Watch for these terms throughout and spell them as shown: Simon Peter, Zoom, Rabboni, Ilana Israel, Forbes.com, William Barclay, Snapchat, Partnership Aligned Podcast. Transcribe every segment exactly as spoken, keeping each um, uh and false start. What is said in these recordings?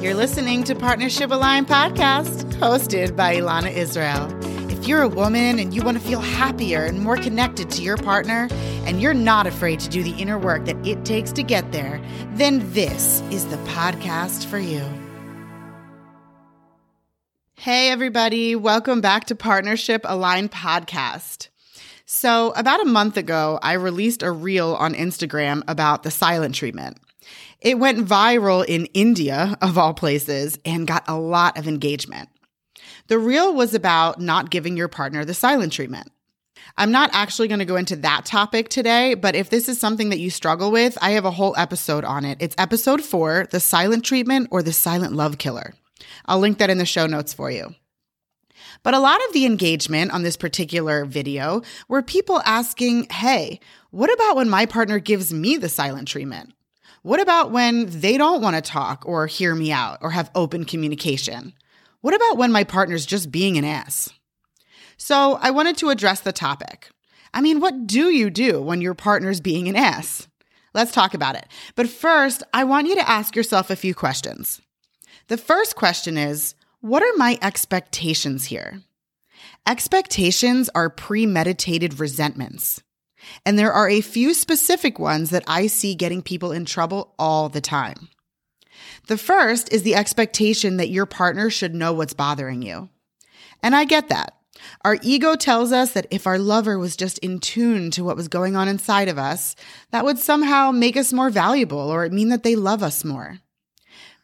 You're listening to Partnership Aligned Podcast, hosted by Ilana Israel. If you're a woman and you want to feel happier and more connected to your partner, and you're not afraid to do the inner work that it takes to get there, then this is the podcast for you. Hey, everybody. Welcome back to Partnership Aligned Podcast. So about a month ago, I released a reel on Instagram about the silent treatment. It went viral in India, of all places, and got a lot of engagement. The reel was about not giving your partner the silent treatment. I'm not actually going to go into that topic today, but if this is something that you struggle with, I have a whole episode on it. It's episode four, The Silent Treatment or the Silent Love Killer. I'll link that in the show notes for you. But a lot of the engagement on this particular video were people asking, hey, what about when my partner gives me the silent treatment? What about when they don't want to talk or hear me out or have open communication? What about when my partner's just being an ass? So I wanted to address the topic. I mean, what do you do when your partner's being an ass? Let's talk about it. But first, I want you to ask yourself a few questions. The first question is, what are my expectations here? Expectations are premeditated resentments. And there are a few specific ones that I see getting people in trouble all the time. The first is the expectation that your partner should know what's bothering you. And I get that. Our ego tells us that if our lover was just in tune to what was going on inside of us, that would somehow make us more valuable or mean that they love us more.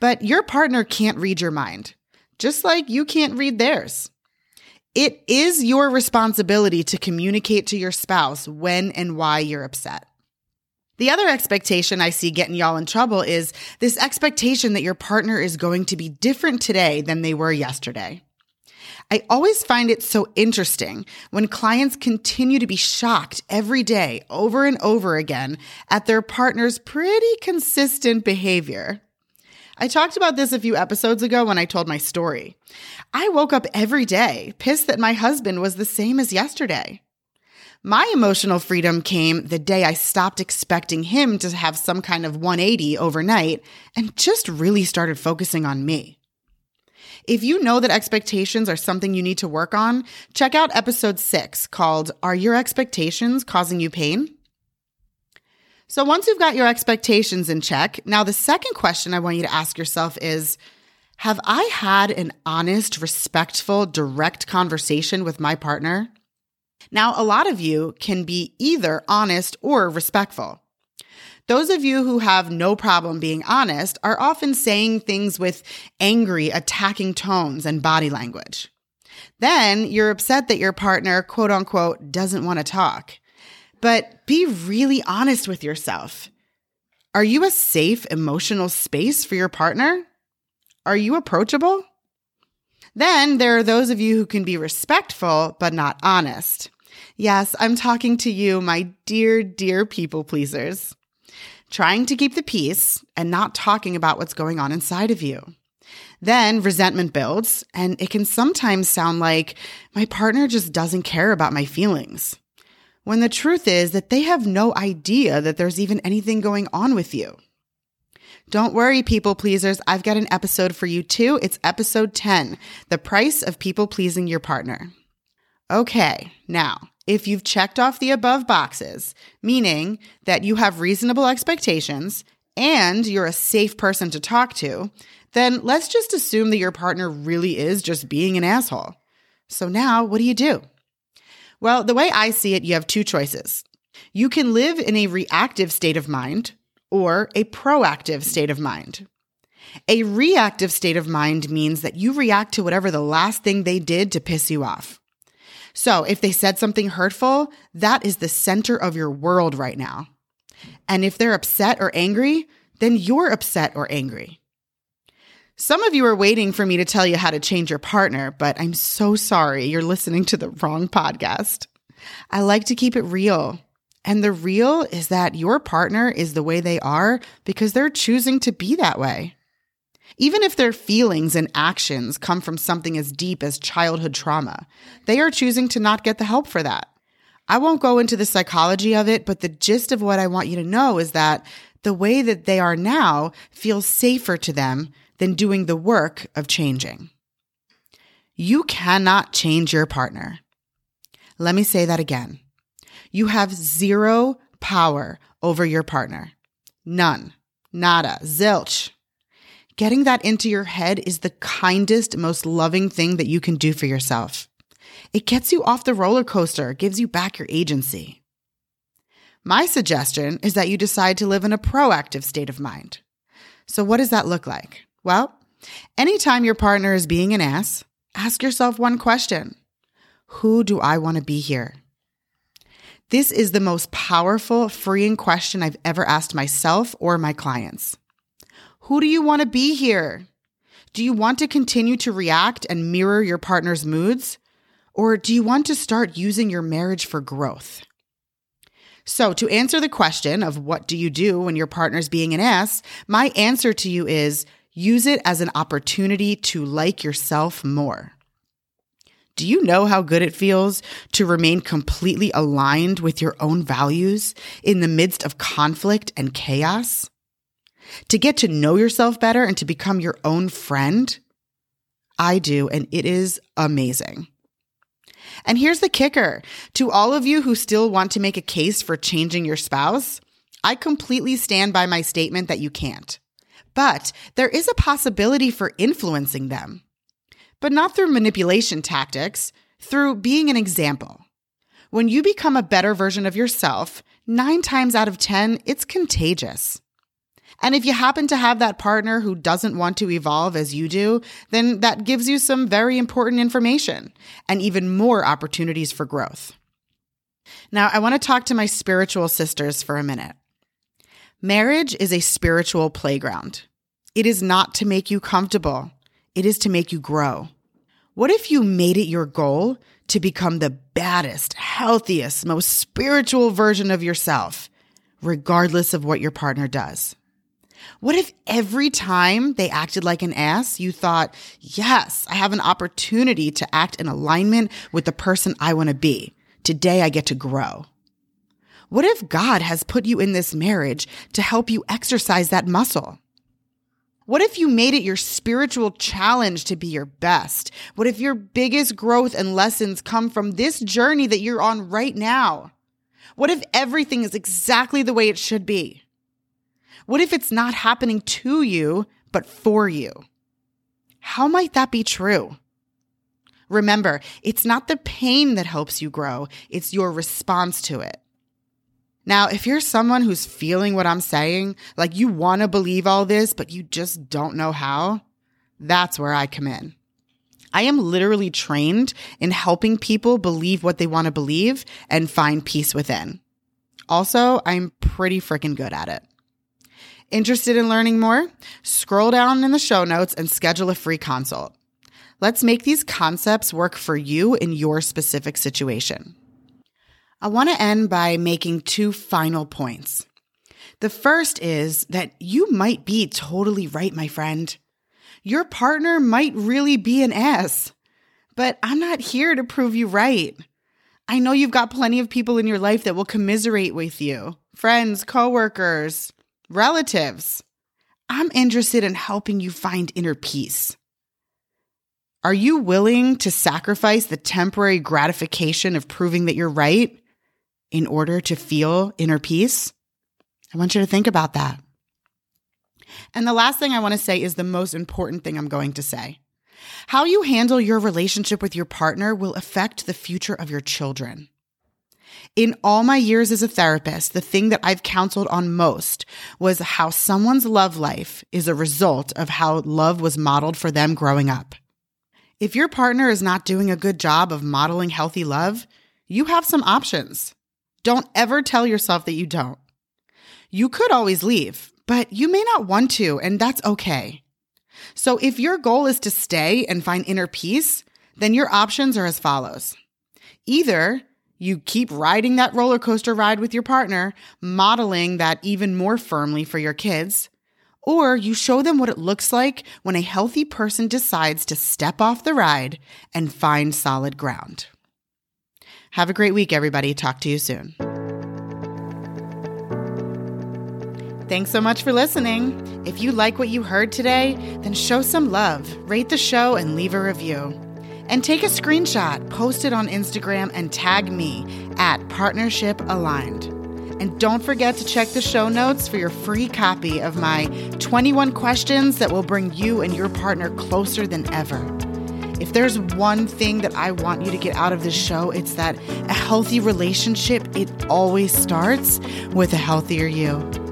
But your partner can't read your mind, just like you can't read theirs. It is your responsibility to communicate to your spouse when and why you're upset. The other expectation I see getting y'all in trouble is this expectation that your partner is going to be different today than they were yesterday. I always find it so interesting when clients continue to be shocked every day over and over again at their partner's pretty consistent behavior. I talked about this a few episodes ago when I told my story. I woke up every day pissed that my husband was the same as yesterday. My emotional freedom came the day I stopped expecting him to have some kind of one eighty overnight and just really started focusing on me. If you know that expectations are something you need to work on, check out episode six called Are Your Expectations Causing You Pain? So once you've got your expectations in check, now the second question I want you to ask yourself is, have I had an honest, respectful, direct conversation with my partner? Now, a lot of you can be either honest or respectful. Those of you who have no problem being honest are often saying things with angry, attacking tones and body language. Then you're upset that your partner, quote unquote, doesn't want to talk. But be really honest with yourself. Are you a safe emotional space for your partner? Are you approachable? Then there are those of you who can be respectful but not honest. Yes, I'm talking to you, my dear, dear people pleasers. Trying to keep the peace and not talking about what's going on inside of you. Then resentment builds, and it can sometimes sound like my partner just doesn't care about my feelings, when the truth is that they have no idea that there's even anything going on with you. Don't worry, people pleasers. I've got an episode for you too. It's episode ten, The Price of People Pleasing Your Partner. Okay, now, if you've checked off the above boxes, meaning that you have reasonable expectations and you're a safe person to talk to, then let's just assume that your partner really is just being an asshole. So now, what do you do? Well, the way I see it, you have two choices. You can live in a reactive state of mind or a proactive state of mind. A reactive state of mind means that you react to whatever the last thing they did to piss you off. So if they said something hurtful, that is the center of your world right now. And if they're upset or angry, then you're upset or angry. Some of you are waiting for me to tell you how to change your partner, but I'm so sorry you're listening to the wrong podcast. I like to keep it real. And the real is that your partner is the way they are because they're choosing to be that way. Even if their feelings and actions come from something as deep as childhood trauma, they are choosing to not get the help for that. I won't go into the psychology of it, but the gist of what I want you to know is that the way that they are now feels safer to them than doing the work of changing. You cannot change your partner. Let me say that again. You have zero power over your partner. None. Nada. Zilch. Getting that into your head is the kindest, most loving thing that you can do for yourself. It gets you off the roller coaster, gives you back your agency. My suggestion is that you decide to live in a proactive state of mind. So what does that look like? Well, anytime your partner is being an ass, ask yourself one question. Who do I want to be here? This is the most powerful, freeing question I've ever asked myself or my clients. Who do you want to be here? Do you want to continue to react and mirror your partner's moods? Or do you want to start using your marriage for growth? So to answer the question of what do you do when your partner's being an ass, my answer to you is use it as an opportunity to like yourself more. Do you know how good it feels to remain completely aligned with your own values in the midst of conflict and chaos? To get to know yourself better and to become your own friend? I do, and it is amazing. And here's the kicker. To all of you who still want to make a case for changing your spouse, I completely stand by my statement that you can't. But there is a possibility for influencing them. But not through manipulation tactics, through being an example. When you become a better version of yourself, nine times out of ten, it's contagious. And if you happen to have that partner who doesn't want to evolve as you do, then that gives you some very important information and even more opportunities for growth. Now, I want to talk to my spiritual sisters for a minute. Marriage is a spiritual playground. It is not to make you comfortable. It is to make you grow. What if you made it your goal to become the baddest, healthiest, most spiritual version of yourself, regardless of what your partner does? What if every time they acted like an ass, you thought, yes, I have an opportunity to act in alignment with the person I want to be. Today I get to grow. What if God has put you in this marriage to help you exercise that muscle? What if you made it your spiritual challenge to be your best? What if your biggest growth and lessons come from this journey that you're on right now? What if everything is exactly the way it should be? What if it's not happening to you, but for you? How might that be true? Remember, it's not the pain that helps you grow. It's your response to it. Now, if you're someone who's feeling what I'm saying, like you want to believe all this, but you just don't know how, that's where I come in. I am literally trained in helping people believe what they want to believe and find peace within. Also, I'm pretty freaking good at it. Interested in learning more? Scroll down in the show notes and schedule a free consult. Let's make these concepts work for you in your specific situation. I want to end by making two final points. The first is that you might be totally right, my friend. Your partner might really be an ass, but I'm not here to prove you right. I know you've got plenty of people in your life that will commiserate with you, friends, coworkers, relatives. I'm interested in helping you find inner peace. Are you willing to sacrifice the temporary gratification of proving that you're right in order to feel inner peace? I want you to think about that. And the last thing I want to say is the most important thing I'm going to say. How you handle your relationship with your partner will affect the future of your children. In all my years as a therapist, the thing that I've counseled on most was how someone's love life is a result of how love was modeled for them growing up. If your partner is not doing a good job of modeling healthy love, you have some options. Don't ever tell yourself that you don't. You could always leave, but you may not want to, and that's okay. So if your goal is to stay and find inner peace, then your options are as follows. Either you keep riding that roller coaster ride with your partner, modeling that even more firmly for your kids, or you show them what it looks like when a healthy person decides to step off the ride and find solid ground. Have a great week, everybody. Talk to you soon. Thanks so much for listening. If you like what you heard today, then show some love, rate the show, and leave a review. And take a screenshot, post it on Instagram, and tag me at Partnership Aligned. And don't forget to check the show notes for your free copy of my twenty-one questions that will bring you and your partner closer than ever. If there's one thing that I want you to get out of this show, it's that a healthy relationship, it always starts with a healthier you.